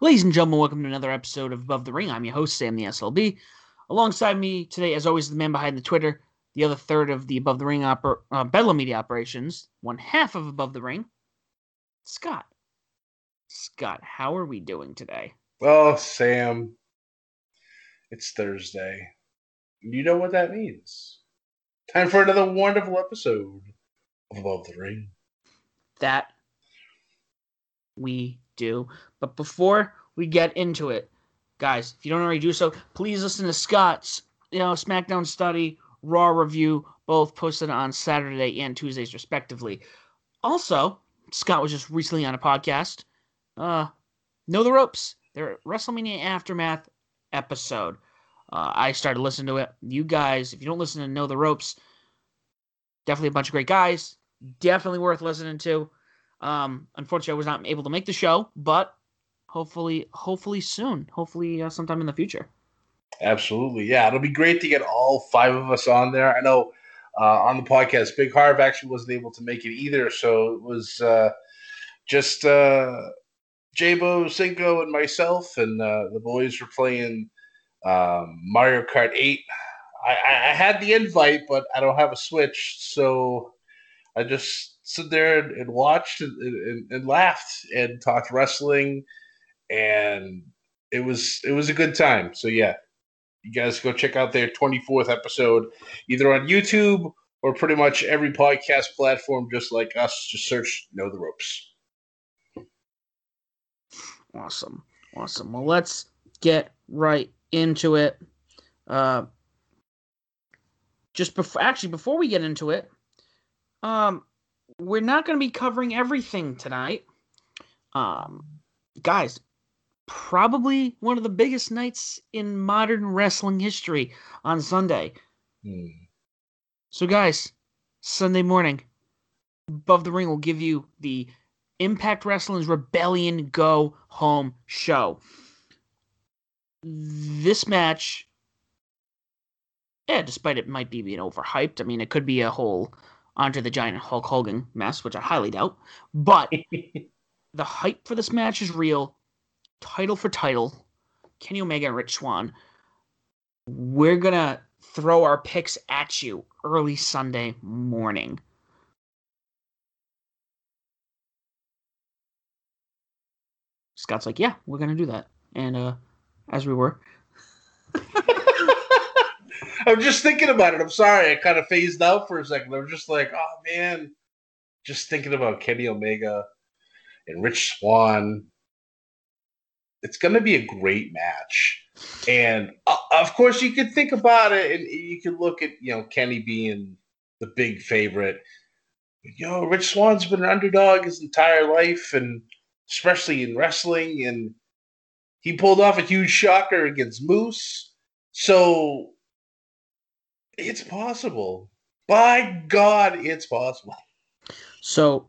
Ladies and gentlemen, welcome to another episode of Above the Ring. I'm your host, Sam the SLB. Alongside me today, as always, the man behind the Twitter, the other third of the Above the Ring Bedlam Media Operations, one half of Above the Ring, Scott. Scott, how are we doing today? Well, Sam, it's Thursday. You know what that means. Time for another wonderful episode of Above the Ring. That we do. But before we get into it, guys, if you don't already do so, please listen to Scott's, SmackDown study, Raw review, both posted on Saturday and Tuesdays respectively. Also, Scott was just recently on a podcast, Know the Ropes, their WrestleMania Aftermath episode. I started listening to it. You guys, if you don't listen to Know the Ropes, definitely a bunch of great guys, definitely worth listening to. Unfortunately, I was not able to make the show, but hopefully soon. Hopefully sometime in the future. Absolutely. Yeah, it'll be great to get all five of us on there. I know on the podcast, Big Harv actually wasn't able to make it either, so it was just J-Bo, Cinco, and myself, and the boys were playing Mario Kart 8. I had the invite, but I don't have a Switch, so I just stood there and watched and laughed and talked wrestling. And it was a good time. So, yeah, you guys go check out their 24th episode, either on YouTube or pretty much every podcast platform, just like us. Just search Know the Ropes. Awesome. Well, let's get right into it. Before we get into it, we're not going to be covering everything tonight. Guys, probably one of the biggest nights in modern wrestling history on Sunday. So, guys, Sunday morning, Above the Ring will give you the Impact Wrestling's Rebellion Go Home show. This match, despite it might be being overhyped, I mean, it could be a whole Onto the Giant Hulk Hogan mess, which I highly doubt. But the hype for this match is real. Title for title. Kenny Omega and Rich Swann. We're going to throw our picks at you early Sunday morning. Scott's like, yeah, we're going to do that. And as we were. I'm just thinking about it. I'm sorry. I kind of phased out for a second. I was just like, oh, man. Just thinking about Kenny Omega and Rich Swann. It's going to be a great match. And, of course, you could think about it, and you could look at, Kenny being the big favorite. Rich Swann's been an underdog his entire life, and especially in wrestling. And he pulled off a huge shocker against Moose. So it's possible. By God, it's possible. So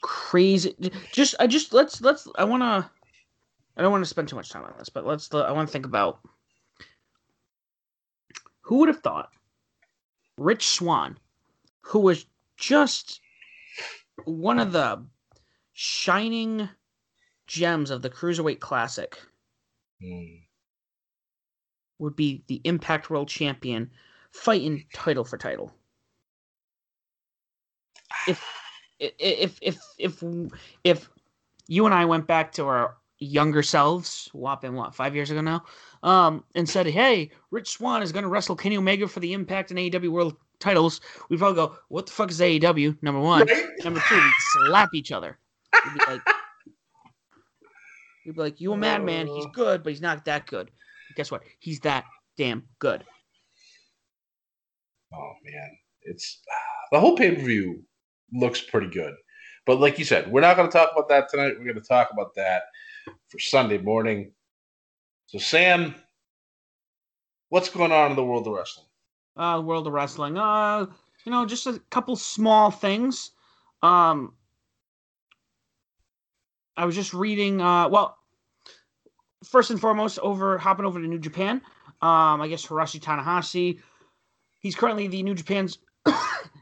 crazy. I don't want to spend too much time on this, but I want to think about who would have thought Rich Swann who was just one of the shining gems of the Cruiserweight Classic, would be the Impact World Champion fighting title for title. If you and I went back to our younger selves, whopping what, 5 years ago now, and said, hey, Rich Swann is going to wrestle Kenny Omega for the Impact and AEW World titles, we'd probably go, what the fuck is AEW? Number one. Right? Number two, we'd slap each other. We'd be like, you a madman, he's good, but he's not that good. But guess what? He's that damn good. Oh, man. It's the whole pay-per-view looks pretty good. But like you said, we're not going to talk about that tonight. We're going to talk about that for Sunday morning. So, Sam, what's going on in the world of wrestling? Just a couple small things. I was just reading, first and foremost, hopping over to New Japan. I guess Hiroshi Tanahashi, he's currently the New Japan's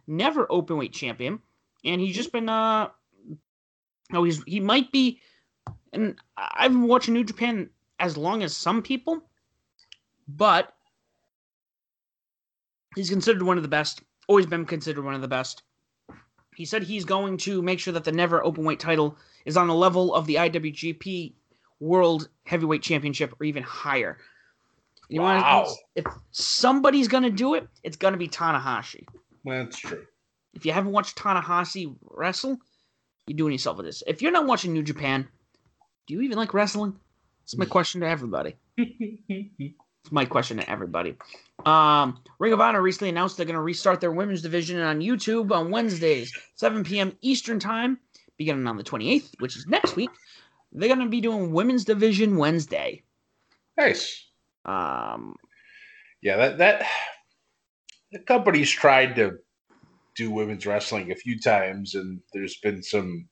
never openweight champion. And he's just been, he might be, and I've been watching New Japan as long as some people, but he's considered one of the best, always been considered one of the best. He said he's going to make sure that the never openweight title is on the level of the IWGP World Heavyweight Championship or even higher. If somebody's going to do it, it's going to be Tanahashi. Well, that's true. If you haven't watched Tanahashi wrestle, you're doing yourself a disservice. If you're not watching New Japan, do you even like wrestling? It's my question to everybody. Ring of Honor recently announced they're going to restart their women's division on YouTube on Wednesdays, 7 p.m. Eastern Time, beginning on the 28th, which is next week. They're going to be doing Women's Division Wednesday. Nice. That the company's tried to do women's wrestling a few times, and there's been some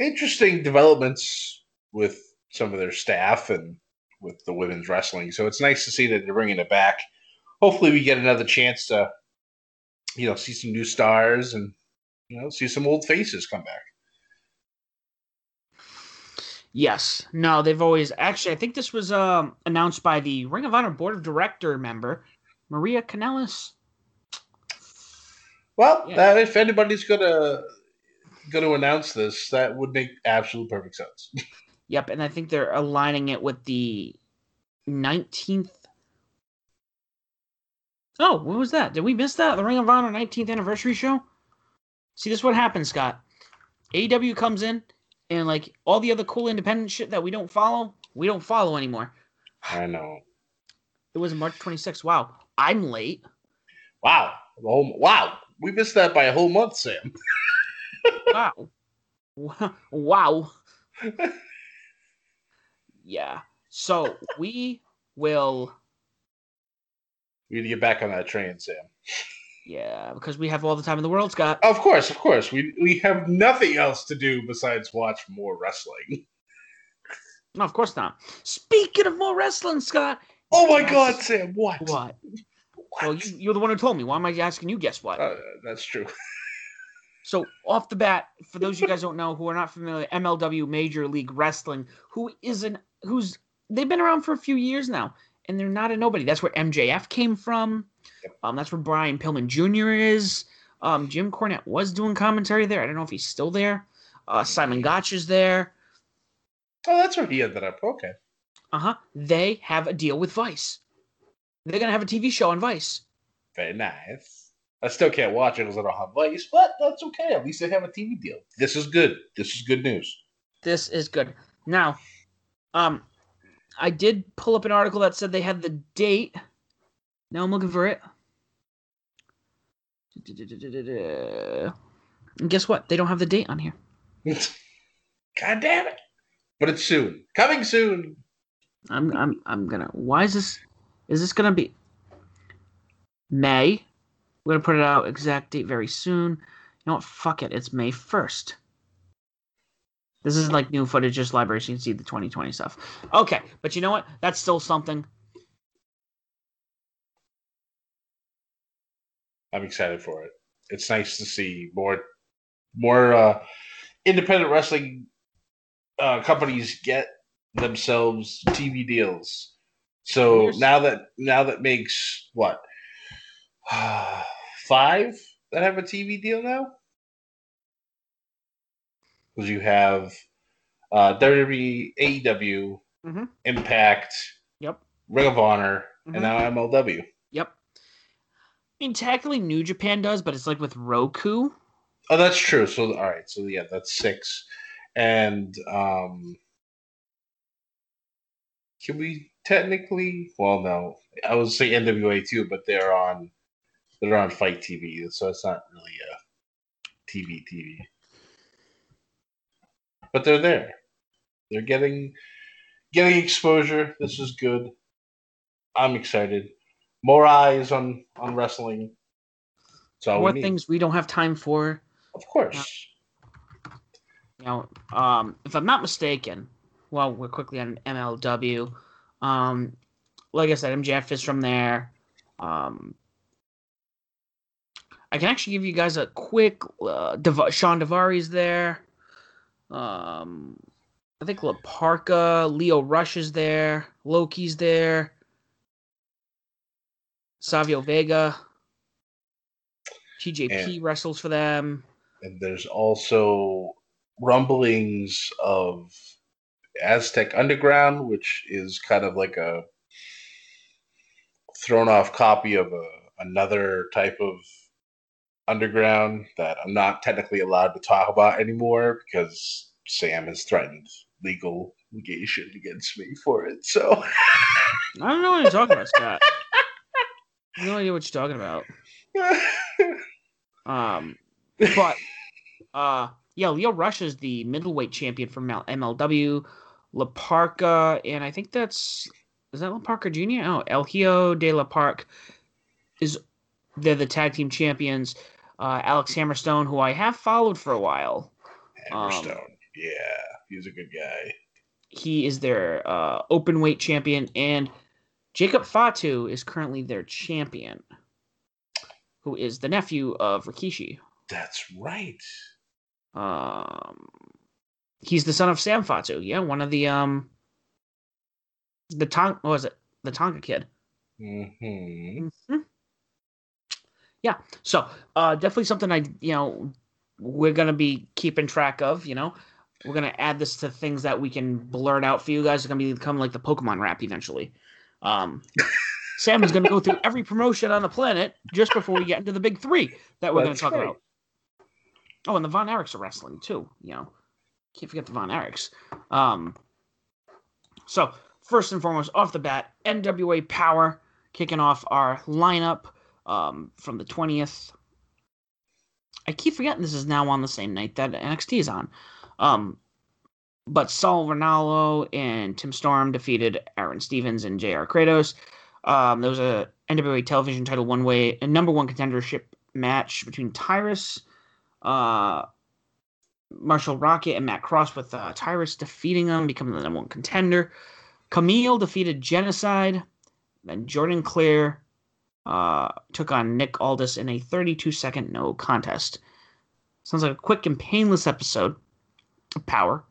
interesting developments with some of their staff and with the women's wrestling. So it's nice to see that they're bringing it back. Hopefully we get another chance to, see some new stars and, see some old faces come back. Yes. No, they've always... Actually, I think this was announced by the Ring of Honor Board of Director member, Maria Kanellis. Well, yeah. If anybody's going to announce this, that would make absolute perfect sense. Yep, and I think they're aligning it with the 19th. Oh, what was that? Did we miss that? The Ring of Honor 19th anniversary show? See, this is what happens, Scott. AEW comes in, and like all the other cool independent shit that we don't follow anymore. I know. It was March 26th. Wow, I'm late. Wow, we missed that by a whole month, Sam. Wow. Yeah. So we need to get back on that train, Sam. Yeah, because we have all the time in the world, Scott. Of course. We have nothing else to do besides watch more wrestling. No, of course not. Speaking of more wrestling, Scott. Oh my God, Sam! What? Well, you're the one who told me. Why am I asking you? Guess what? That's true. So, off the bat, for those of you guys who don't know, who are not familiar, MLW, Major League Wrestling, they've been around for a few years now, and they're not a nobody. That's where MJF came from. That's where Brian Pillman Jr. is. Jim Cornette was doing commentary there. I don't know if he's still there. Simon Gotch is there. Oh, that's where he ended up. Okay. Uh-huh. They have a deal with Vice. They're going to have a TV show on Vice. Very nice. I still can't watch it because I don't have Vice, but that's okay. At least they have a TV deal. This is good. This is good news. This is good. Now, I did pull up an article that said they had the date. Now I'm looking for it. And guess what? They don't have the date on here. God damn it. But it's soon. Coming soon. I'm going to... Why is this... Is this going to be May? We're going to put it out exact date very soon. You know what? Fuck it. It's May 1st. This is like new footage, just library, so you can see the 2020 stuff. Okay. But you know what? That's still something. I'm excited for it. it's nice to see more independent wrestling companies get themselves TV deals. So now that makes what, 5 that have a TV deal now? Because you have WWE, AEW, Impact, Ring of Honor, and now MLW. Yep. I mean, technically New Japan does, but it's like with Roku. Oh, that's true. So, all right. So, yeah, that's 6. And can we technically... Well, no. I would say NWA, too, but they're on Fight TV, so it's not really a TV. But they're there. They're getting exposure. This is good. I'm excited. More eyes on wrestling. So more things we don't have time for. Of course. Now, if I'm not mistaken, well, we're quickly on MLW. Like I said, MJF is from there. I can actually give you guys a quick... Sean Devari's there. I think Laparca, Leo Rush is there. Loki's there. Savio Vega. TJP wrestles for them. And there's also rumblings of Aztec Underground, which is kind of like a thrown-off copy of another type of underground that I'm not technically allowed to talk about anymore because Sam has threatened legal litigation against me for it. So I don't know what you're talking about, Scott. I have no idea what you're talking about. Yeah, Leo Rush is the middleweight champion from MLW. Laparca, and I think is that Laparca Jr.? Oh, El Hijo de la Parca they're the tag team champions. Alex Hammerstone, who I have followed for a while. Hammerstone, yeah, he's a good guy. He is their open weight champion, and Jacob Fatu is currently their champion, who is the nephew of Rikishi. That's right. He's the son of Sam Fatu. Yeah, one of the Tonga kid. Yeah, so definitely something we're gonna be keeping track of. We're gonna add this to things that we can blurt out for you guys. It's gonna become like the Pokemon rap eventually. Sam is gonna go through every promotion on the planet just before we get into the big 3 that we're gonna talk about. Oh, and the Von Erichs are wrestling too. Can't forget the Von Erichs. So first and foremost, off the bat, NWA Power kicking off our lineup. From the 20th. I keep forgetting this is now on the same night that NXT is on. But Saul Ronaldo and Tim Storm defeated Aaron Stevens and J.R. Kratos. There was a NWA television title one-way, a number 1 contendership match between Tyrus, Marshall Rocket, and Matt Cross, with Tyrus defeating them, becoming the number 1 contender. Camille defeated Genocide. Then Jordan Claire took on Nick Aldis in a 32-second no contest. Sounds like a quick and painless episode of Power.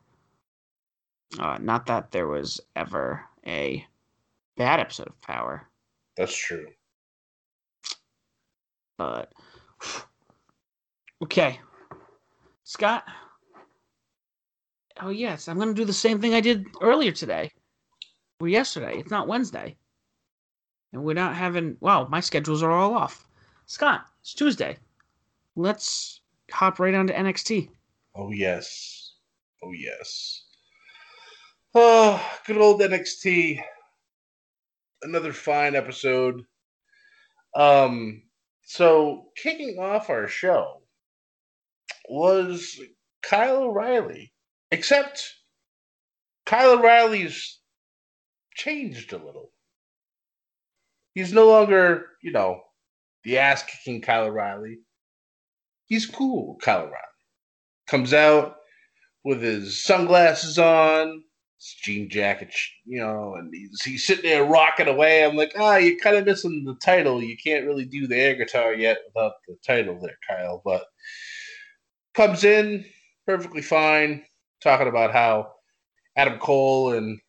Not that there was ever a bad episode of Power. That's true. But okay, Scott. Oh yes, I'm gonna do the same thing I did earlier today. Or yesterday. It's not Wednesday. And we're not having... Wow, my schedules are all off. Scott, it's Tuesday. Let's hop right on to NXT. Oh, yes. Oh, yes. Oh, good old NXT. Another fine episode. So, kicking off our show was Kyle O'Reilly. Except Kyle O'Reilly's changed a little. He's no longer, the ass-kicking Kyle O'Reilly. He's cool, Kyle O'Reilly. Comes out with his sunglasses on, jean jacket, you know, and he's sitting there rocking away. I'm like, you're kind of missing the title. You can't really do the air guitar yet without the title there, Kyle. But comes in perfectly fine, talking about how Adam Cole and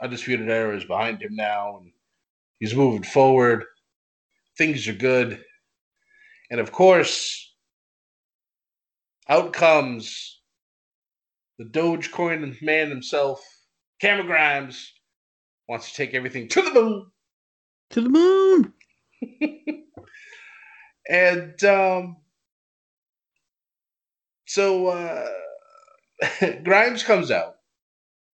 Undisputed Era is behind him now, and he's moving forward. Things are good. And, of course, out comes the Dogecoin man himself, Cameron Grimes, wants to take everything to the moon. To the moon! And Grimes comes out,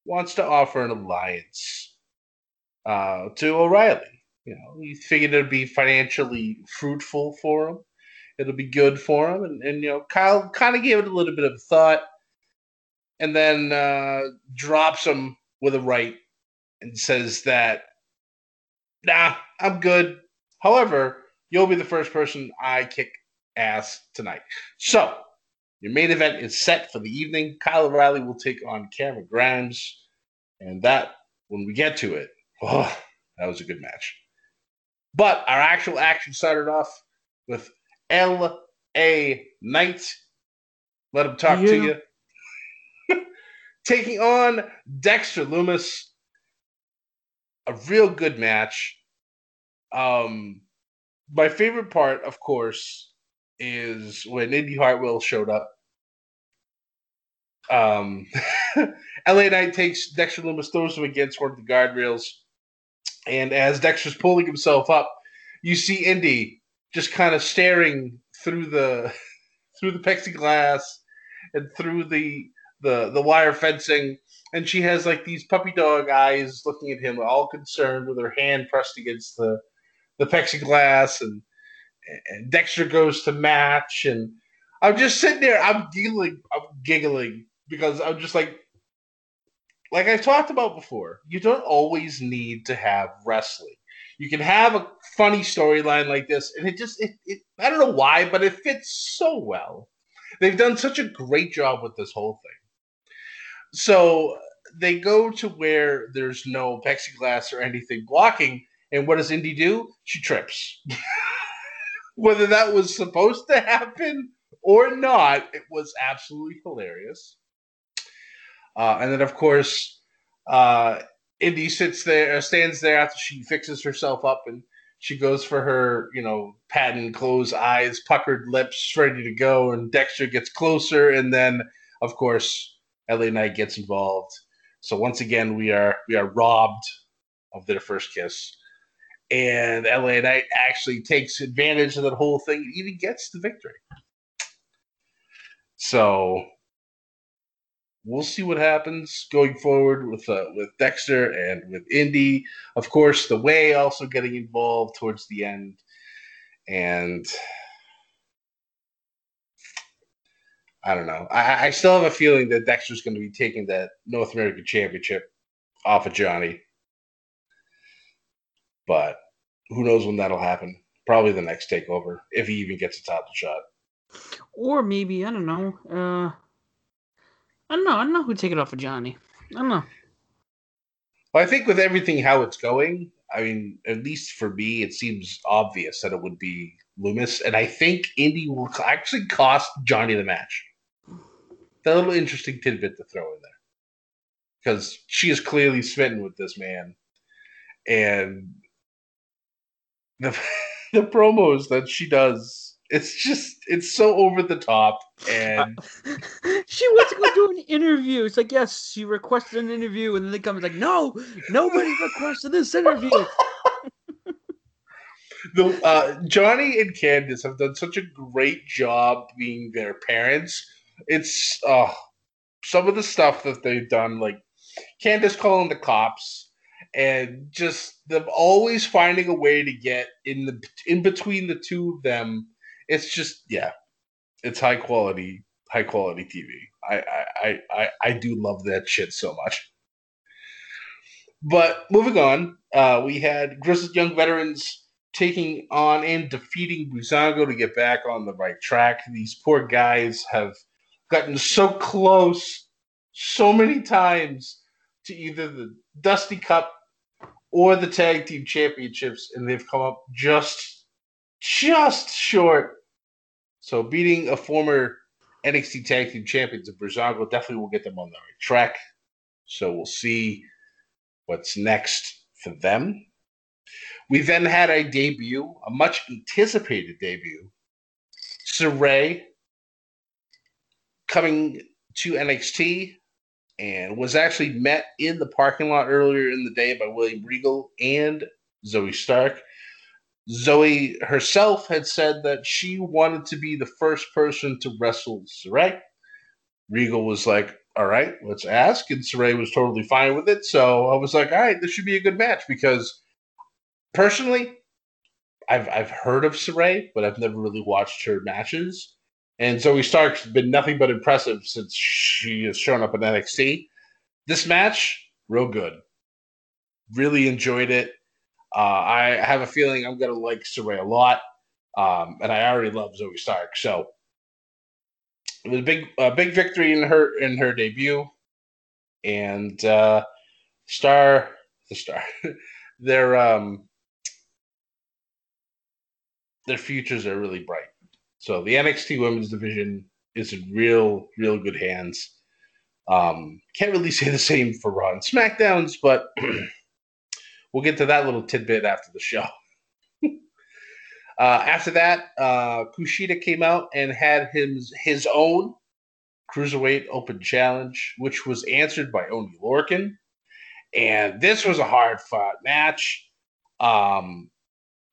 wants to offer an alliance to O'Reilly. You know, he figured it would be financially fruitful for him. It'll be good for him. And you know, Kyle kind of gave it a little bit of thought and then drops him with a right and says that, nah, I'm good. However, you'll be the first person I kick ass tonight. So, your main event is set for the evening. Kyle O'Reilly will take on Cameron Grimes. And that, when we get to it, oh, that was a good match. But our actual action started off with L.A. Knight. Let him talk to you. Taking on Dexter Loomis. A real good match. My favorite part, of course, is when Indy Hartwell showed up. L.A. Knight takes Dexter Loomis, throws him against one of the guardrails. And as Dexter's pulling himself up, you see Indy just kind of staring through the plexiglass and through the wire fencing, and she has like these puppy dog eyes looking at him, all concerned, with her hand pressed against the plexiglass. And Dexter goes to match, and I'm just sitting there, I'm giggling because I'm just like I've talked about before, you don't always need to have wrestling. You can have a funny storyline like this, and it just I don't know why, but it fits so well. They've done such a great job with this whole thing. So they go to where there's no plexiglass or anything blocking, and what does Indy do? She trips. Whether that was supposed to happen or not, it was absolutely hilarious. And then, of course, Indy stands there after she fixes herself up, and she goes for her, you know, patent closed eyes, puckered lips, ready to go. And Dexter gets closer, and then, of course, L.A. Knight gets involved. So once again, we are robbed of their first kiss, and L.A. Knight actually takes advantage of that whole thing and even gets the victory. So we'll see what happens going forward with Dexter and with Indy. Of course, the Way also getting involved towards the end. And I don't know. I still have a feeling that Dexter's going to be taking that North American Championship off of Johnny. But who knows when that'll happen. Probably the next takeover, if he even gets a title shot. Or maybe, I don't know, I don't know who take it off of Johnny. I don't know. Well, I think with everything how it's going, I mean, at least for me, it seems obvious that it would be Loomis. And I think Indy will actually cost Johnny the match. That little interesting tidbit to throw in there. Because she is clearly smitten with this man. And the promos that she does, it's so over the top, and she wants to go do an interview. It's like, yes, she requested an interview, and then it comes like, no, nobody requested this interview. Johnny and Candace have done such a great job being their parents. It's some of the stuff that they've done, like Candace calling the cops, and just them always finding a way to get in between the two of them. It's just, yeah, it's high quality TV. I do love that shit so much. But moving on, we had Grizzled Young Veterans taking on and defeating Breezango to get back on the right track. These poor guys have gotten so close so many times to either the Dusty Cup or the Tag Team Championships, and they've come up just short. So beating a former NXT Tag Team Champions of Brazongo definitely will get them on the right track. So we'll see what's next for them. We then had a debut, a much-anticipated debut. Sarray coming to NXT and was actually met in the parking lot earlier in the day by William Regal and Zoe Stark. Zoe herself had said that she wanted to be the first person to wrestle Sarray. Regal was like, all right, let's ask. And Sarray was totally fine with it. So I was like, all right, this should be a good match because personally, I've heard of Sarray, but I've never really watched her matches. And Zoe Stark's been nothing but impressive since she has shown up in NXT. This match, real good. Really enjoyed it. I have a feeling I'm going to like Sarray a lot, and I already love Zoe Stark. So it was a big victory in her debut, and their futures are really bright. So the NXT Women's Division is in real good hands. Can't really say the same for Raw and SmackDowns, but we'll get to that little tidbit after the show. After that, Kushida came out and had his own Cruiserweight Open Challenge, which was answered by Oney Lorcan. And this was a hard-fought match.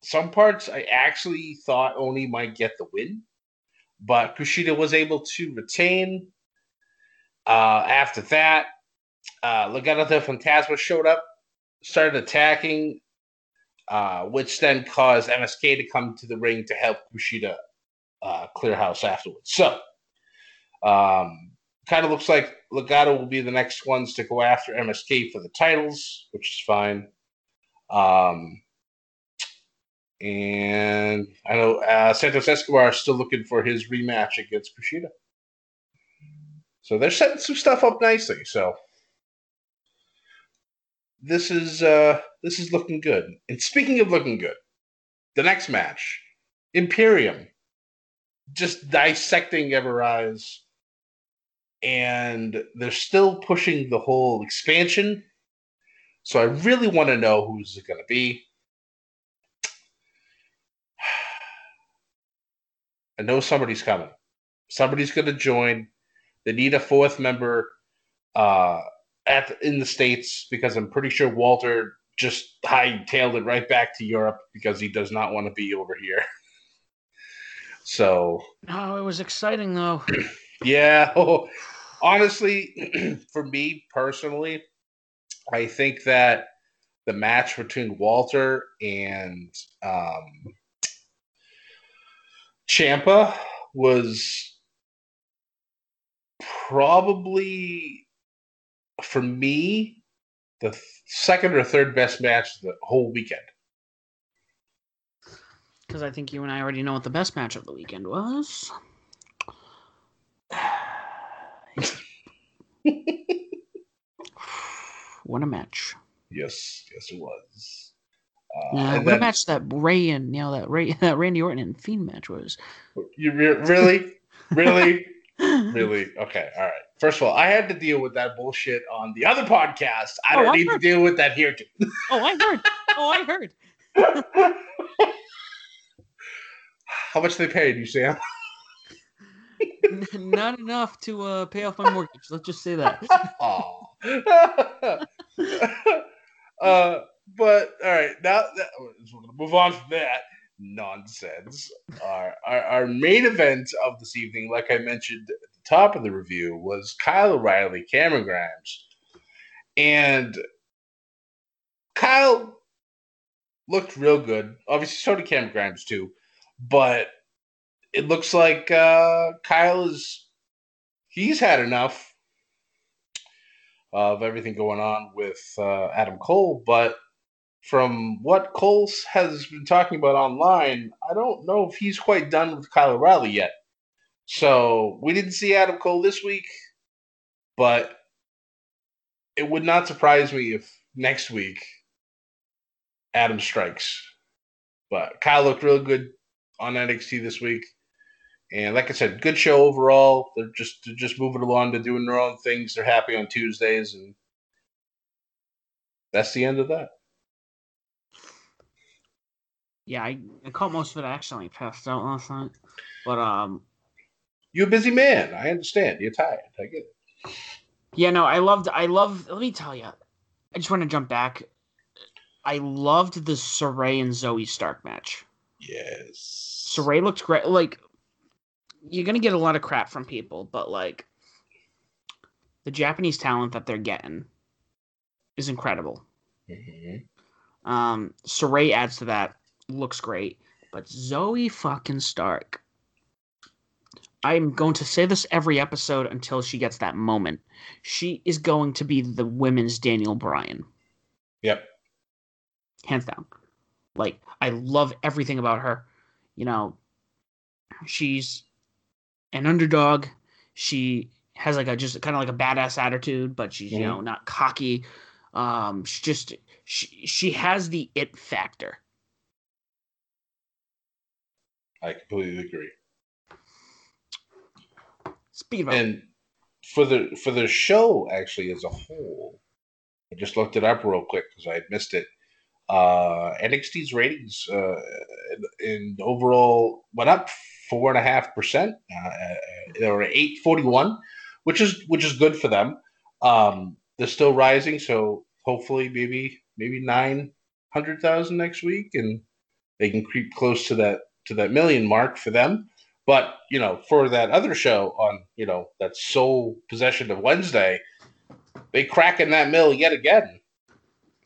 Some parts I actually thought Oney might get the win, but Kushida was able to retain. After that, Legado del Fantasma showed up, started attacking, which then caused MSK to come to the ring to help Kushida clear house afterwards. So, kind of looks like Legado will be the next ones to go after MSK for the titles, which is fine. And I know Santos Escobar is still looking for his rematch against Kushida. So they're setting some stuff up nicely. So this is looking good. And speaking of looking good, the next match, Imperium, just dissecting Everrise. And they're still pushing the whole expansion. So I really want to know who's it going to be. I know somebody's coming. Somebody's going to join. They need a fourth member in the States because I'm pretty sure Walter just hightailed it right back to Europe because he does not want to be over here. So. Oh, it was exciting, though. Yeah. Oh, honestly, for me personally, I think that the match between Walter and Ciampa was probably, for me, the second or third best match of the whole weekend. Because I think you and I already know what the best match of the weekend was. What a match. Yes, it was. What a match that that Randy Orton and Fiend match was. You really? Okay, all right. First of all, I had to deal with that bullshit on the other podcast. I need to deal with that here, too. I heard. How much they paid you, Sam? Not enough to pay off my mortgage. Let's just say that. But all right, now we're gonna move on from that nonsense. Our main event of this evening, like I mentioned at the top of the review, was Kyle O'Reilly, Cameron Grimes, and Kyle looked real good. Obviously, so did Cameron Grimes too, but it looks like Kyle he's had enough of everything going on with Adam Cole. But from what Cole has been talking about online, I don't know if he's quite done with Kyle O'Reilly yet. So we didn't see Adam Cole this week, but it would not surprise me if next week Adam strikes. But Kyle looked real good on NXT this week. And like I said, good show overall. They're just moving along. They're doing their own things. They're happy on Tuesdays. And that's the end of that. Yeah, I caught most of it. I accidentally passed out last night. But you're a busy man. I understand. You're tired. I get it. Yeah, no, I loved, let me tell you, I just want to jump back. I loved the Sarray and Zoe Stark match. Yes. Sarray looked great. Like, you're going to get a lot of crap from people, but, like, the Japanese talent that they're getting is incredible. Mm-hmm. Sarray adds to that. Looks great. But Zoe fucking Stark. I'm going to say this every episode until she gets that moment. She is going to be the women's Daniel Bryan. Yep. Hands down. Like, I love everything about her. You know, she's an underdog. She has like a just kind of like a badass attitude, but she's, you know, not cocky. She has the it factor. I completely agree. Speaking of, and for the show actually as a whole, I just looked it up real quick because I had missed it. NXT's ratings in overall went up 4.5%, there were 841, which is good for them. They're still rising, so hopefully maybe 900,000 next week, and they can creep close to that million mark for them. But, you know, for that other show on, you know, that sole possession of Wednesday, they cracking that mill yet again.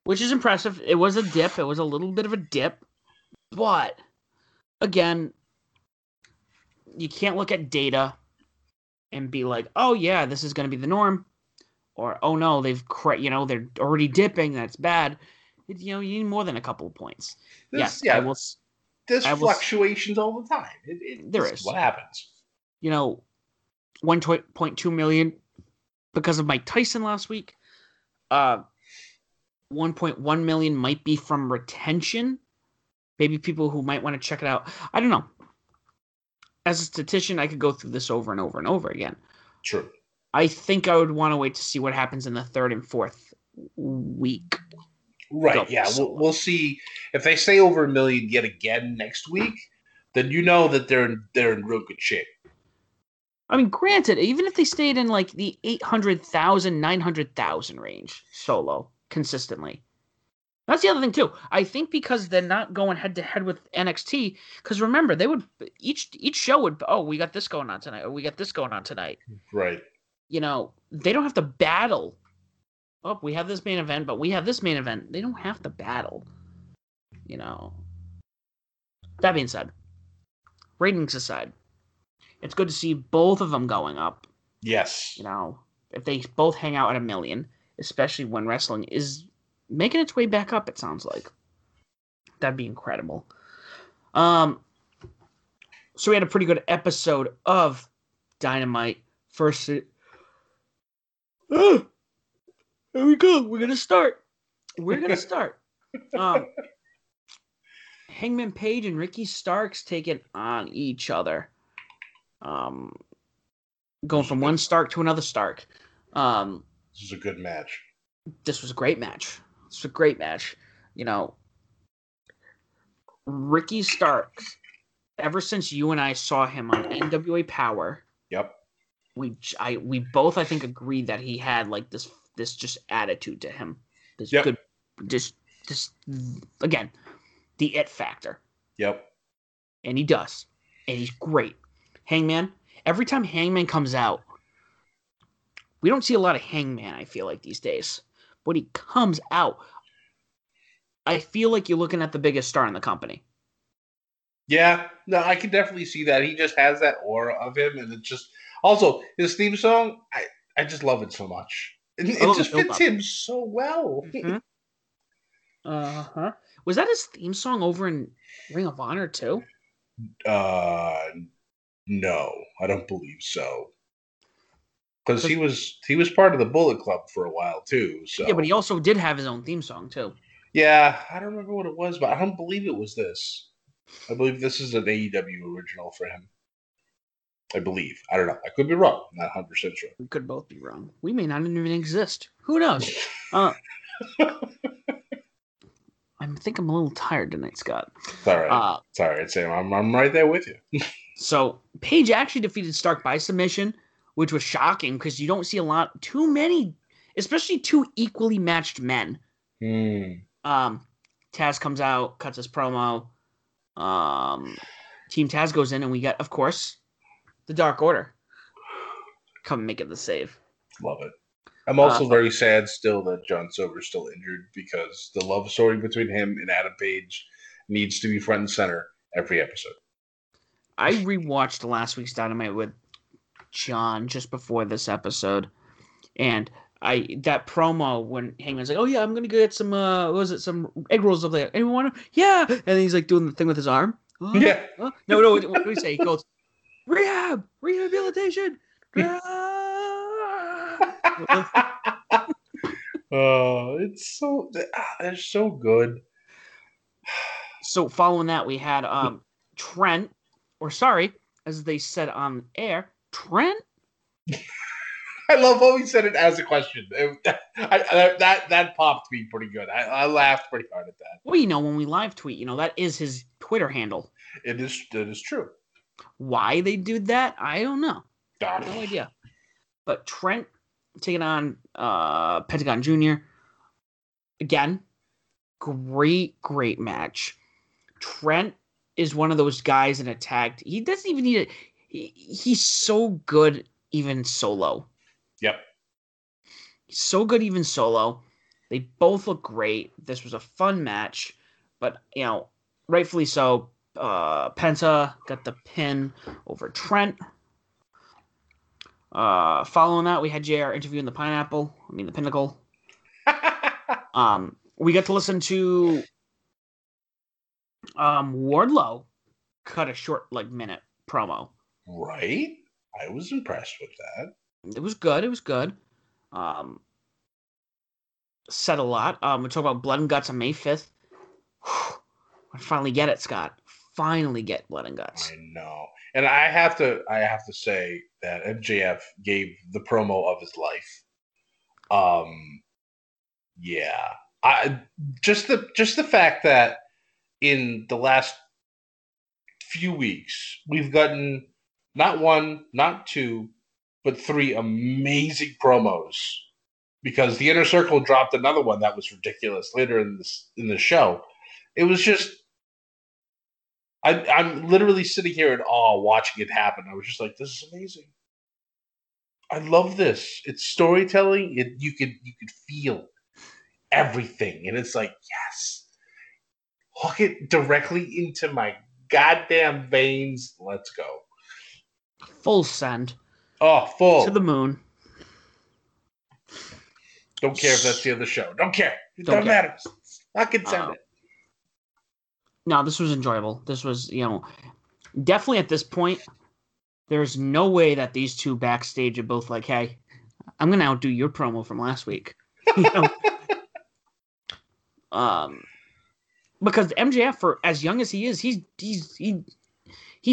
Which is impressive. It was a dip. It was a little bit of a dip. But, again, you can't look at data and be like, oh, yeah, this is going to be the norm. Or, oh, no, they're already dipping. That's bad. You need more than a couple of points. There's fluctuations all the time. There is. What happens. You know, 1.2 million because of Mike Tyson last week. 1.1 million might be from retention. Maybe people who might want to check it out. I don't know. As a statistician, I could go through this over and over and over again. True. I think I would want to wait to see what happens in the third and fourth week. Right, yeah. We'll see. If they stay over a million yet again next week, then you know that they're in real good shape. I mean, granted, even if they stayed in like the 800,000, 900,000 range solo, consistently. That's the other thing too. I think because they're not going head to head with NXT, because remember they would each show would, oh, we got this going on tonight, or we got this going on tonight. Right. You know, they don't have to battle. Oh, we have this main event, but we have this main event. They don't have to battle. You know. That being said, ratings aside, it's good to see both of them going up. Yes. You know, if they both hang out at a million, especially when wrestling is making its way back up, it sounds like. That'd be incredible. So we had a pretty good episode of Dynamite. First... Here we go. We're going to start. Hangman Page and Ricky Starks taking on each other. Going from one Stark to another Stark. This is a good match. This was a great match. You know, Ricky Starks, ever since you and I saw him on NWA Power. Yep. We both, I think, agreed that he had like this just attitude to him. This good, just again, the it factor. Yep. And he does. And he's great. Hangman. Every time Hangman comes out, we don't see a lot of Hangman, I feel like, these days. When he comes out, I feel like you're looking at the biggest star in the company. Yeah. No, I can definitely see that. He just has that aura of him. And it's just, also his theme song, I just love it so much. It just fits him so well. Mm-hmm. Uh-huh. Was that his theme song over in Ring of Honor, too? No, I don't believe so. Because he was part of the Bullet Club for a while too. So. Yeah, but he also did have his own theme song too. Yeah, I don't remember what it was, but I don't believe it was this. I believe this is an AEW original for him. I believe. I don't know. I could be wrong. I'm not 100% sure. We could both be wrong. We may not even exist. Who knows? I think I'm a little tired tonight, Scott. It's all right. It's all right, Sam. I'm right there with you. So Paige actually defeated Stark by submission, which was shocking because you don't see too many, especially two equally matched men. Taz comes out, cuts his promo. Team Taz goes in, and we get, of course, the Dark Order. Come make it the save. Love it. I'm also very sad still that John Silver's still injured because the love story between him and Adam Page needs to be front and center every episode. I rewatched last week's Dynamite with John just before this episode, and that promo when Hangman's like, "Oh yeah, I'm gonna go get some some egg rolls up there. Anyone want them? Yeah," and then he's like doing the thing with his arm. Oh, yeah. Oh. No. What do we say? He goes, rehabilitation. Oh, it's so they're so good. So following that, we had Trent, as they said on air, Trent. I love how he said it as a question. That popped me pretty good. I laughed pretty hard at that. Well, when we live tweet, that is his Twitter handle. It is true. Why they did that, I don't know. No idea. But Trent taking on Pentagon Jr. Again, great match. Trent is one of those guys in a tag. He doesn't even need it. He's so good even solo. Yep. He's so good even solo. They both look great. This was a fun match, but rightfully so. Penta got the pin over Trent. Following that, we had JR interviewing the Pinnacle. We got to listen to Wardlow cut a short minute promo. Right? I was impressed with that. It was good. Said a lot. We're talking about Blood and Guts on May 5th. Whew. I finally get it, Scott. Finally get Blood and Guts. I know. And I have to say that MJF gave the promo of his life. Yeah. Just the fact that in the last few weeks we've gotten not one, not two, but three amazing promos. Because the Inner Circle dropped another one that was ridiculous later in the show. It was just, I'm literally sitting here in awe watching it happen. I was just like, this is amazing. I love this. It's storytelling. You could feel everything, and it's like, yes, hook it directly into my goddamn veins. Let's go. Full send. Oh, full to the moon. Don't care if that's the other show. Don't care. It doesn't matter. I can send it. No, this was enjoyable. This was, definitely at this point, there's no way that these two backstage are both like, hey, I'm going to outdo your promo from last week. Because MJF, for as young as he is, he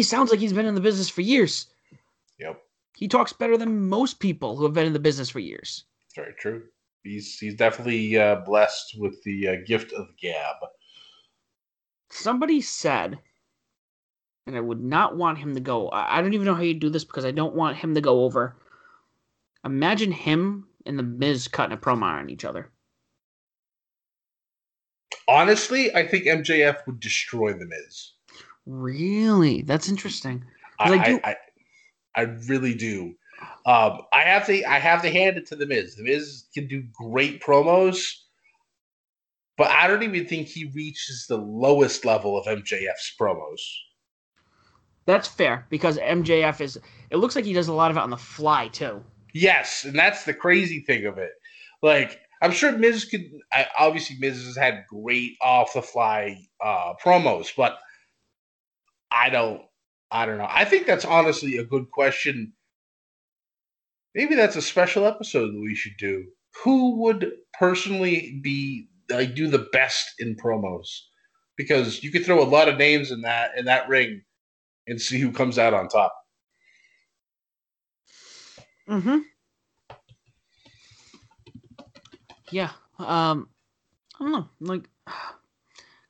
sounds like he's been in the business for years. Yep. He talks better than most people who have been in the business for years. Very true. He's definitely blessed with the gift of gab. Somebody said, and I would not want him to go. I don't even know how you do this because I don't want him to go over. Imagine him and The Miz cutting a promo on each other. Honestly, I think MJF would destroy The Miz. Really? That's interesting. I really do. I have to hand it to The Miz. The Miz can do great promos. But I don't even think he reaches the lowest level of MJF's promos. That's fair, because MJF it looks like he does a lot of it on the fly, too. Yes, and that's the crazy thing of it. Like, I'm sure Miz has had great off-the-fly promos, but I don't know. I think that's honestly a good question Maybe that's a special episode that we should do. Who would personally be like do the best in promos? Because you could throw a lot of names in that ring and see who comes out on top. Mm-hmm. Yeah. I don't know. Like,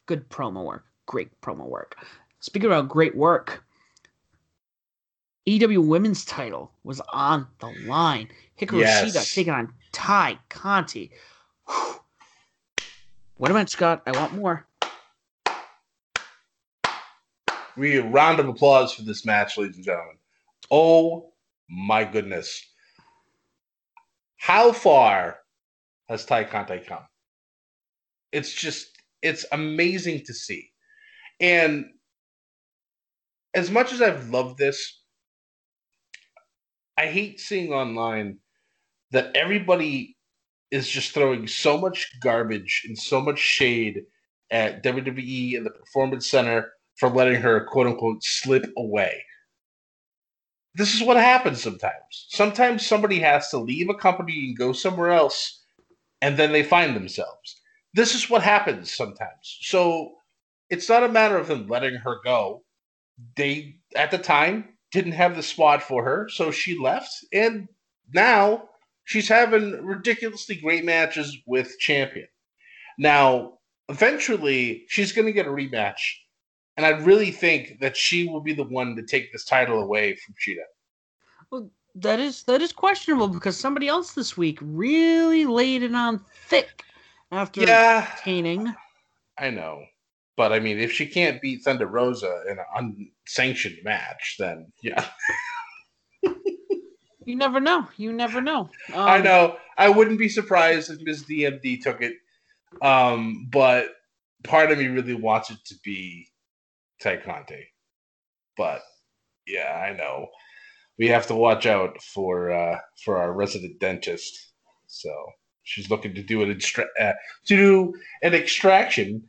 good promo work. Great promo work. Speaking about great work, AEW women's title was on the line. Hikaru Shida taking on Ty Conti. Whew. What about Scott? I want more. We a round of applause for this match, ladies and gentlemen. Oh my goodness. How far has Ty Conti come? It's just, it's amazing to see. And as much as I've loved this, I hate seeing online that everybody is just throwing so much garbage and so much shade at WWE and the Performance Center for letting her, quote-unquote, slip away. This is what happens sometimes. Sometimes somebody has to leave a company and go somewhere else, and then they find themselves. This is what happens sometimes. So it's not a matter of them letting her go. They, at the time, didn't have the spot for her, so she left, and now she's having ridiculously great matches with champion. Now, eventually, she's going to get a rematch. And I really think that she will be the one to take this title away from Shida. Well, that is questionable because somebody else this week really laid it on thick after retaining. I know. But, I mean, if she can't beat Thunder Rosa in an unsanctioned match, then, yeah. You never know. You never know. I know. I wouldn't be surprised if Ms. DMD took it. But part of me really wants it to be Ty Conti, but yeah, I know we have to watch out for our resident dentist. So she's looking to do an extraction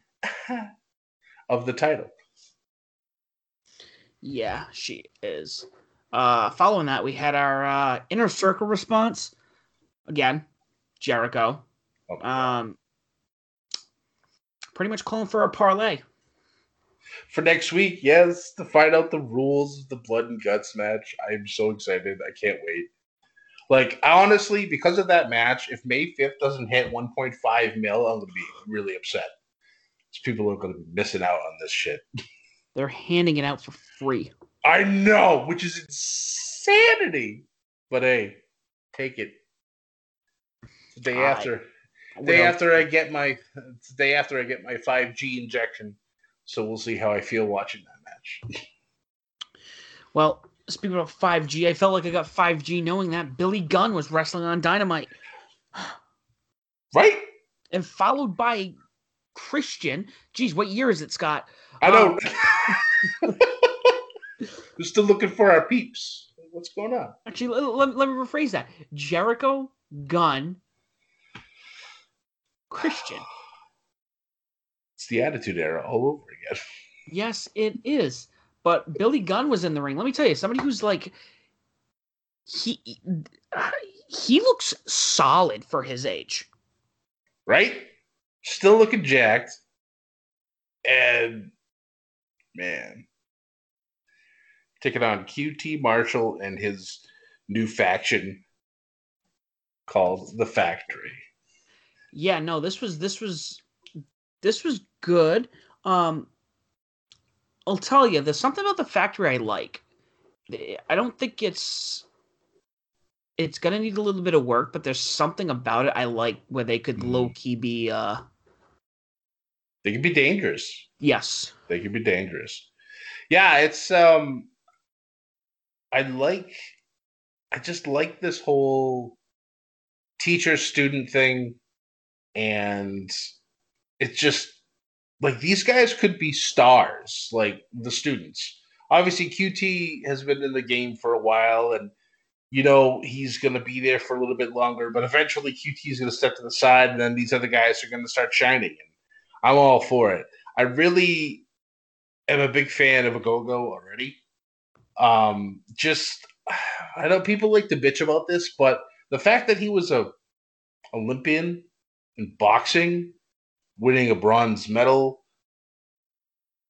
of the title. Yeah, she is. Following that, we had our Inner Circle response again. Jericho, okay. Pretty much calling for a parlay. For next week, yes, to find out the rules of the blood and guts match. I'm so excited. I can't wait. Like, honestly, because of that match, if May 5th doesn't hit 1.5 mil, I'm going to be really upset. Because people are going to be missing out on this shit. They're handing it out for free. I know, which is insanity. But hey, take it. Day after I get my 5G injection. So we'll see how I feel watching that match. Well, speaking of 5G, I felt like I got 5G knowing that Billy Gunn was wrestling on Dynamite. Right? And followed by Christian. Geez, what year is it, Scott? I don't. We're still looking for our peeps. What's going on? Actually, let me rephrase that. Jericho, Gunn, Christian. The Attitude Era all over again. Yes, it is. But Billy Gunn was in the ring. Let me tell you, somebody who's like he looks solid for his age. Right? Still looking jacked. And man. Taking on QT Marshall and his new faction called The Factory. Yeah, no, this was good. I'll tell you, there's something about The Factory I like. I don't think it's going to need a little bit of work, but there's something about it I like where they could low-key be... They could be dangerous. Yes. They could be dangerous. Yeah, it's... I just like this whole teacher-student thing, and... It's just, like, these guys could be stars, like, the students. Obviously, QT has been in the game for a while, and, you know, he's going to be there for a little bit longer, but eventually QT is going to step to the side, and then these other guys are going to start shining. And I'm all for it. I really am a big fan of Agogo already. Just, I know people like to bitch about this, but the fact that he was an Olympian in boxing, winning a bronze medal,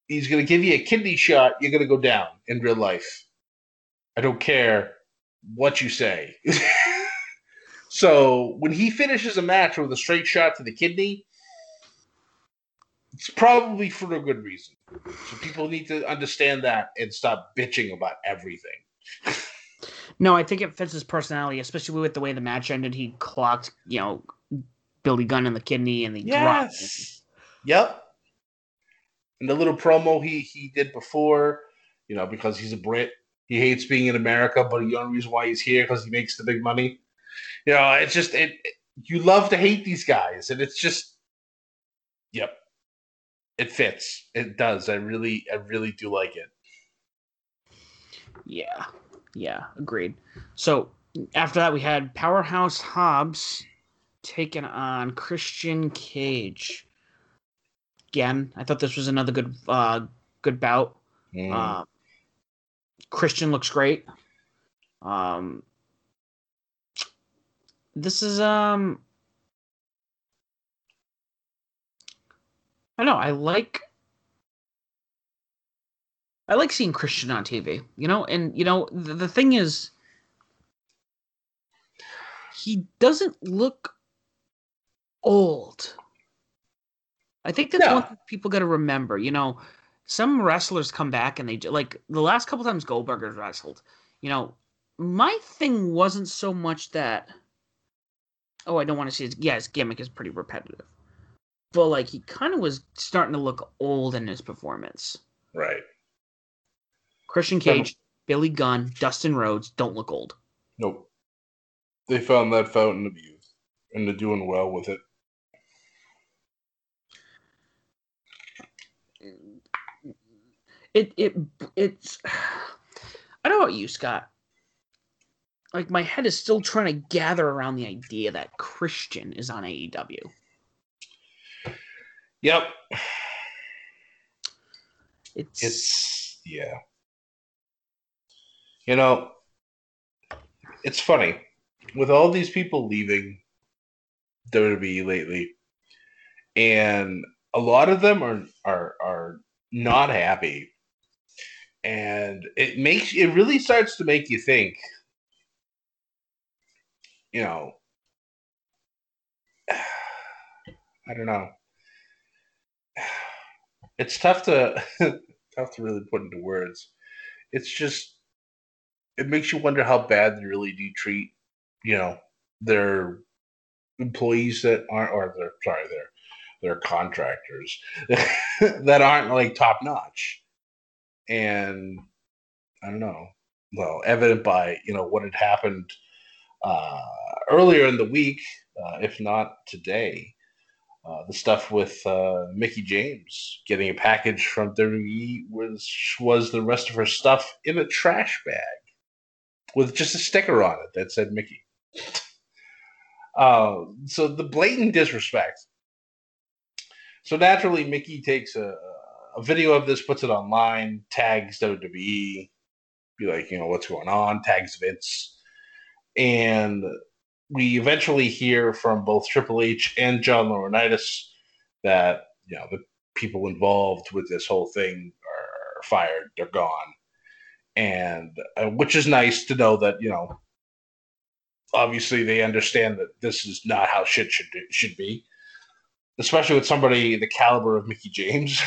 he's going to give you a kidney shot, you're going to go down in real life. I don't care what you say. So when he finishes a match with a straight shot to the kidney, it's probably for a good reason. So people need to understand that and stop bitching about everything. No, I think it fits his personality, especially with the way the match ended. He clocked, you know, Billy Gunn in the kidney and he dropped. Yep. And the little promo he did before, you know, because he's a Brit. He hates being in America, but the only reason why he's here because he makes the big money. You know, it's just you love to hate these guys, and it's just, yep, it fits. It does. I really do like it. Yeah, agreed. So after that, we had Powerhouse Hobbs taking on Christian Cage. Again, I thought this was another good bout. Yeah. Christian looks great. This is I don't know, I like seeing Christian on TV, you know? And, you know, the thing is, he doesn't look old. I think that's one thing people got to remember. You know, some wrestlers come back and they do, like, the last couple times Goldberg has wrestled, you know, my thing wasn't so much that, oh, I don't want to see his gimmick is pretty repetitive. But, like, he kind of was starting to look old in his performance. Right. Christian Cage, Billy Gunn, Dustin Rhodes don't look old. Nope. They found that fountain of youth, and they're doing well with it. It's I don't know about you, Scott. Like, my head is still trying to gather around the idea that Christian is on AEW. Yep. It's yeah. You know, it's funny. With all these people leaving WWE lately, and a lot of them are not happy. And it really starts to make you think, you know, I don't know. It's tough to really put into words. It's just, it makes you wonder how bad they really do treat, you know, their employees that aren't, or their contractors that aren't, like, top notch. And I don't know. Well, evident by, you know, what had happened earlier in the week, if not today, the stuff with Mickie James getting a package from WWE was the rest of her stuff in a trash bag with just a sticker on it that said Mickie. So the blatant disrespect. So naturally, Mickie takes a video of this, puts it online, tags WWE, be like, you know, what's going on, tags Vince. And we eventually hear from both Triple H and John Laurinaitis that, you know, the people involved with this whole thing are fired, they're gone. And which is nice to know that, you know, obviously they understand that this is not how shit should be, especially with somebody the caliber of Mickie James.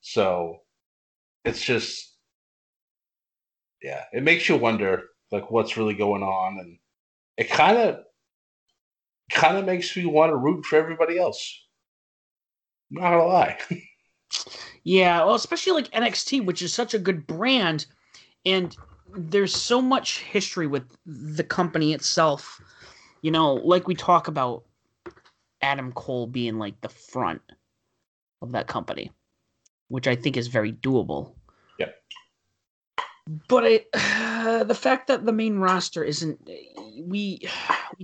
So it's just, yeah, it makes you wonder, like, what's really going on. And it kind of makes me want to root for everybody else. I'm not going to lie. Yeah, well, especially like NXT, which is such a good brand, and there's so much history with the company itself. You know, like we talk about Adam Cole being like the front of that company, which I think is very doable. Yeah. But the fact that the main roster isn't, we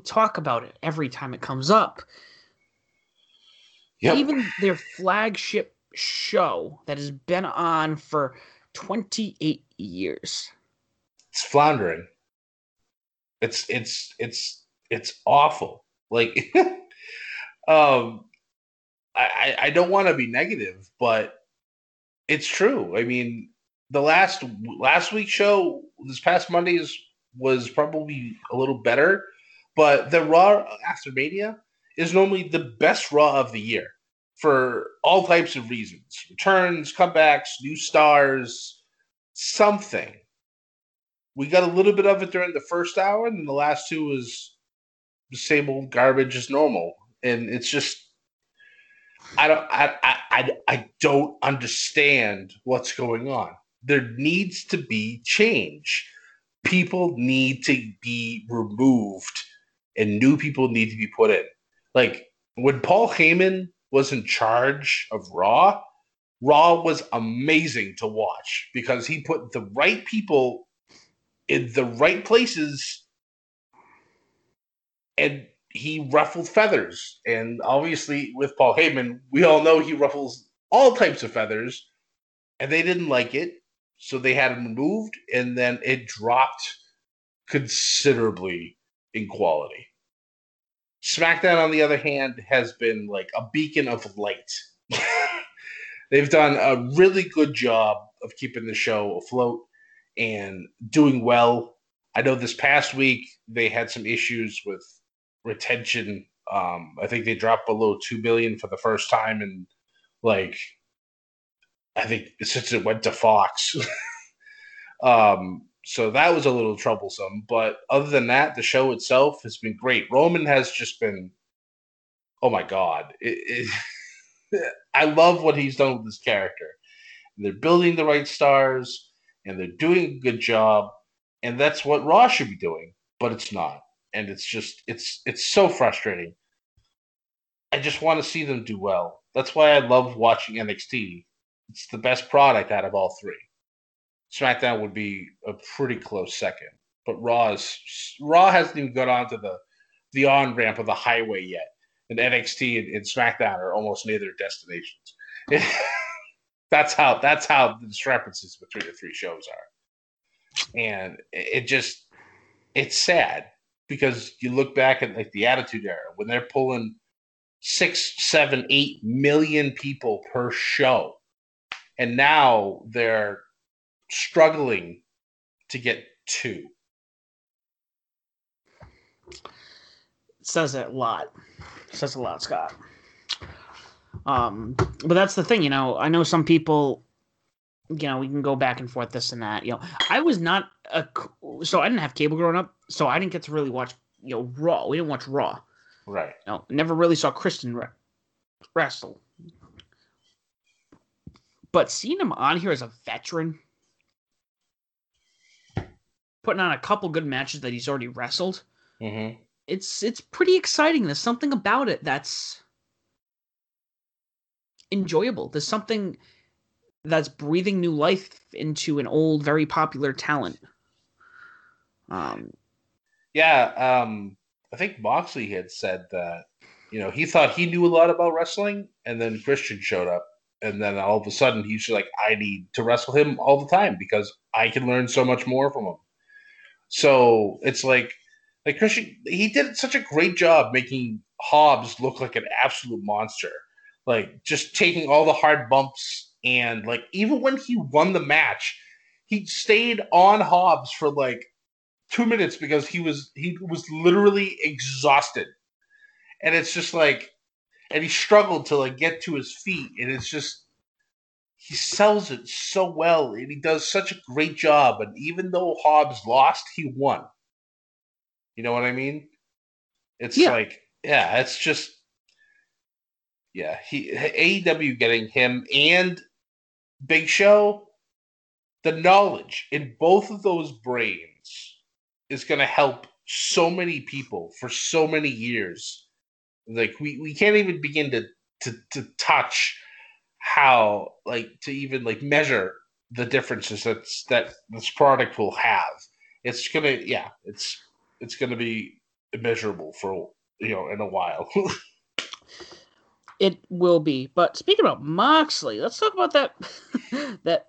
talk about it every time it comes up. Yep. Even their flagship show that has been on for 28 years It's floundering. It's awful. Like, I don't want to be negative, but it's true. I mean, the last week's show, this past Monday's, was probably a little better, but the Raw after Mania is normally the best Raw of the year for all types of reasons. Returns, comebacks, new stars, something. We got a little bit of it during the first hour, and then the last two was the same old garbage as normal. And it's just, I don't understand what's going on. There needs to be change. People need to be removed, and new people need to be put in. Like, when Paul Heyman was in charge of Raw, Raw was amazing to watch because he put the right people in the right places, and he ruffled feathers. And obviously, with Paul Heyman, we all know he ruffles all types of feathers, and they didn't like it. So they had him removed, and then it dropped considerably in quality. SmackDown, on the other hand, has been like a beacon of light. They've done a really good job of keeping the show afloat and doing well. I know this past week they had some issues with retention. I think they dropped below 2 million for the first time, and like, I think since it went to Fox. So that was a little troublesome. But other than that, the show itself has been great. Roman has just been, oh my God. I love what he's done with this character. They're building the right stars, and they're doing a good job. And that's what Raw should be doing, but it's not. And it's just, it's so frustrating. I just want to see them do well. That's why I love watching NXT. It's the best product out of all three. SmackDown would be a pretty close second, but Raw hasn't even got onto the on-ramp of the highway yet, and NXT and SmackDown are almost near their destinations. That's how the discrepancies between the three shows are, and it's sad because you look back at like the Attitude Era when they're pulling 6, 7, 8 million people per show. And now they're struggling to get 2. Says it a lot. Says a lot, Scott. But that's the thing, you know. I know some people, you know, we can go back and forth, this and that. You know, I was not so I didn't have cable growing up, so I didn't get to really watch, you know, Raw. We didn't watch Raw. Right. You know, never really saw Christian wrestle. But seeing him on here as a veteran, putting on a couple good matches that he's already wrestled, mm-hmm. It's pretty exciting. There's something about it that's enjoyable. There's something that's breathing new life into an old, very popular talent. I think Moxley had said that, you know, he thought he knew a lot about wrestling, and then Christian showed up. And then all of a sudden, he's like, I need to wrestle him all the time because I can learn so much more from him. So it's like Christian, he did such a great job making Hobbs look like an absolute monster. Like, just taking all the hard bumps. And, like, even when he won the match, he stayed on Hobbs for, like, 2 minutes because he was literally exhausted. And it's just like, and he struggled to like get to his feet, and it's just, he sells it so well, and he does such a great job. And even though Hobbs lost, he won. You know what I mean? It's AEW getting him and Big Show, the knowledge in both of those brains is going to help so many people for so many years. Like, we can't even begin to touch how, like, to even, like, measure the differences that this product will have. It's going to, it's going to be immeasurable for, you know, in a while. It will be. But speaking about Moxley, let's talk about that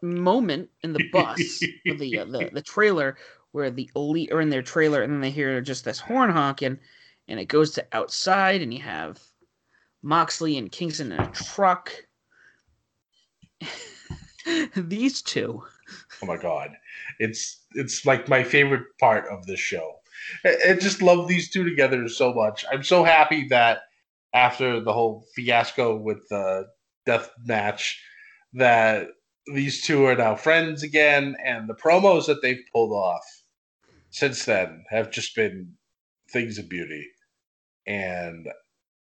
moment in the bus, the trailer where the Elite are in their trailer, and then they hear just this horn honking, and it goes to outside, and you have Moxley and Kingston in a truck. These two. Oh my God. It's like my favorite part of this show. I just love these two together so much. I'm so happy that after the whole fiasco with the death match, that these two are now friends again, and the promos that they've pulled off since then have just been things of beauty. And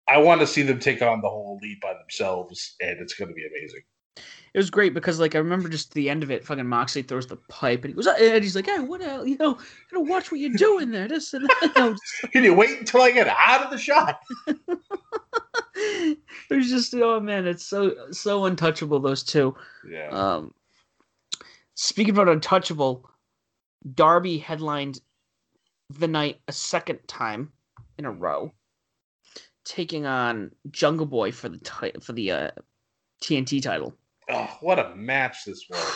I want to see them take on the whole lead by themselves, and it's going to be amazing. It was great because, like, I remember just the end of it, fucking Moxley throws the pipe, and he goes, and he's like, hey, what, you know, gotta watch what you're doing there. This and that. Can you wait until I get out of the shot? It was just, oh man, it's so untouchable, those two. Yeah. Speaking about untouchable, Darby headlined the night a second time in a row, taking on Jungle Boy for the TNT title. Oh, what a match this was.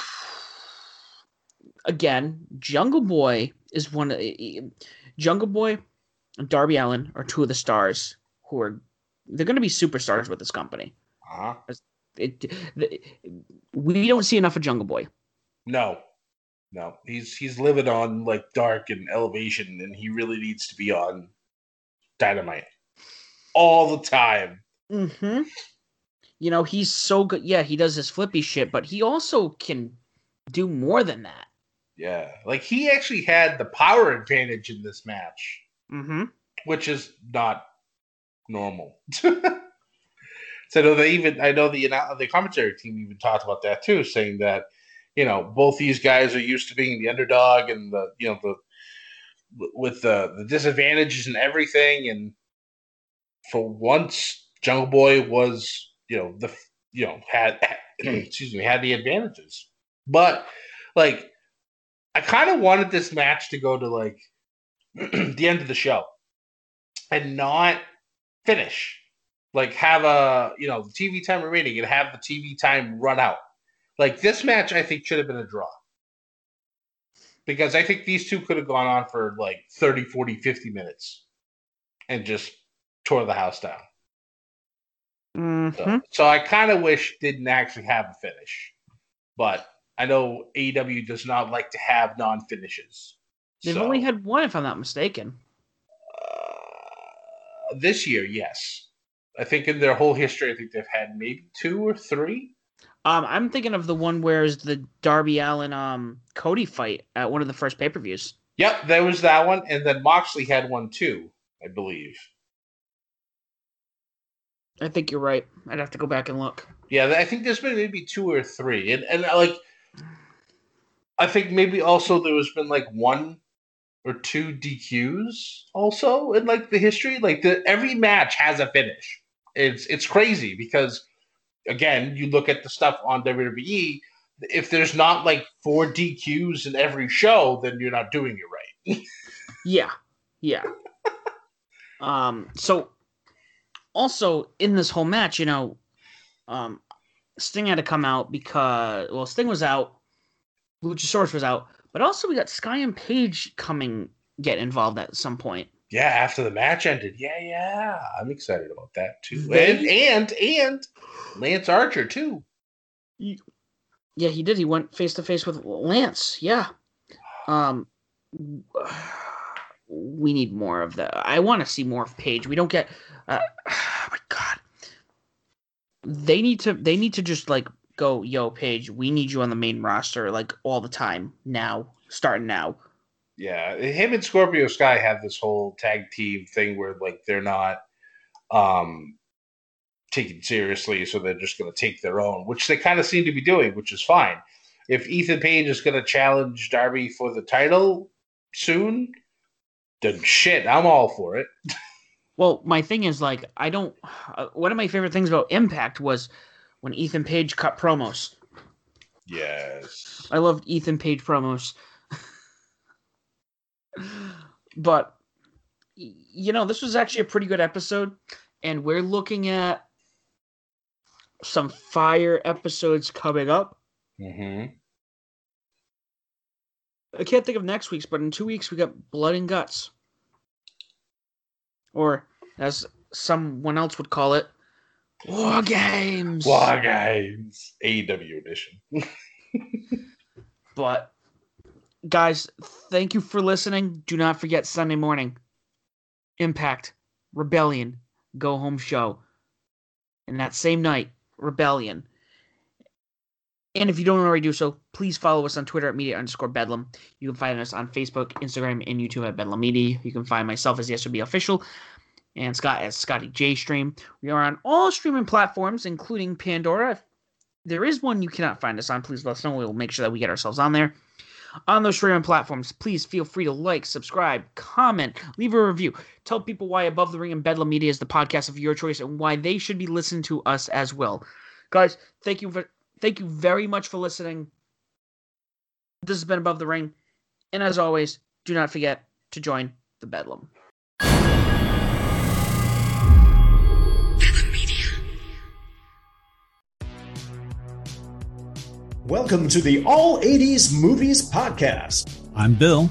Again, Jungle Boy and Darby Allin are two of the stars who are they're going to be superstars with this company. Uh-huh. We don't see enough of Jungle Boy. No. He's living on like Dark and Elevation, and he really needs to be on Dynamite all the time. Mm-hmm. You know, he's so good. Yeah, he does his flippy shit, but he also can do more than that. Yeah. Like, he actually had the power advantage in this match. Mm-hmm. Which is not normal. I know the commentary team even talked about that, too, saying that, you know, both these guys are used to being the underdog and the, you know, with the disadvantages and everything. And for once, Jungle Boy was... had the advantages, but like I kind of wanted this match to go to like the end of the show and not finish. Like have the TV time remaining and have the TV time run out. Like this match, I think should have been a draw because I think these two could have gone on for like 30, 40, 50 minutes and just tore the house down. Mm-hmm. So I kind of wish didn't actually have a finish, but I know AEW does not like to have non-finishes. They've only had one, if I'm not mistaken. This year, yes. I think in their whole history, I think they've had maybe two or three. I'm thinking of the one where is the Darby Allin Cody fight at one of the first pay-per-views. Yep, there was that one, and then Moxley had one too, I believe. I think you're right. I'd have to go back and look. Yeah, I think there's been maybe two or three. And like, I think maybe also there was been like one or two DQs also in like the history. Like every match has a finish. It's crazy because, again, you look at the stuff on WWE, if there's not like 4 DQs in every show, then you're not doing it right. Yeah. So... Also, in this whole match, you know, Sting had to come out because... Well, Sting was out. Luchasaurus was out. But also we got Sky and Paige get involved at some point. Yeah, after the match ended. Yeah. I'm excited about that, too. And Lance Archer, too. Yeah, he did. He went face-to-face with Lance. Yeah. We need more of that. I want to see more of Paige. We don't get... oh my God, they need to just like go, yo Paige, we need you on the main roster like all the time now, starting now. Yeah, him and Scorpio Sky have this whole tag team thing where like they're not taken seriously, so they're just going to take their own, which they kind of seem to be doing, which is fine. If Ethan Page is going to challenge Darby for the title soon, then shit, I'm all for it. Well, my thing is, like, I don't... one of my favorite things about Impact was when Ethan Page cut promos. Yes. I loved Ethan Page promos. But, you know, this was actually a pretty good episode, and we're looking at some fire episodes coming up. Mm-hmm. I can't think of next week's, but in 2 weeks we got Blood and Guts. Or, as someone else would call it, War Games. War Games. AEW edition. But, guys, thank you for listening. Do not forget Sunday morning. Impact. Rebellion. Go home show. And that same night, Rebellion. And if you don't already do so, please follow us on Twitter at media_bedlam. You can find us on Facebook, Instagram, and YouTube at Bedlam Media. You can find myself as SOB Official and Scott as Scotty J Stream. We are on all streaming platforms, including Pandora. If there is one you cannot find us on, please let us know. We will make sure that we get ourselves on there. On those streaming platforms, please feel free to like, subscribe, comment, leave a review. Tell people why Above the Ring and Bedlam Media is the podcast of your choice and why they should be listening to us as well. Guys, thank you very much for listening. This has been Above the Ring. And as always, do not forget to join the Bedlam. Bedlam Media. Welcome to the All 80s Movies Podcast. I'm Bill.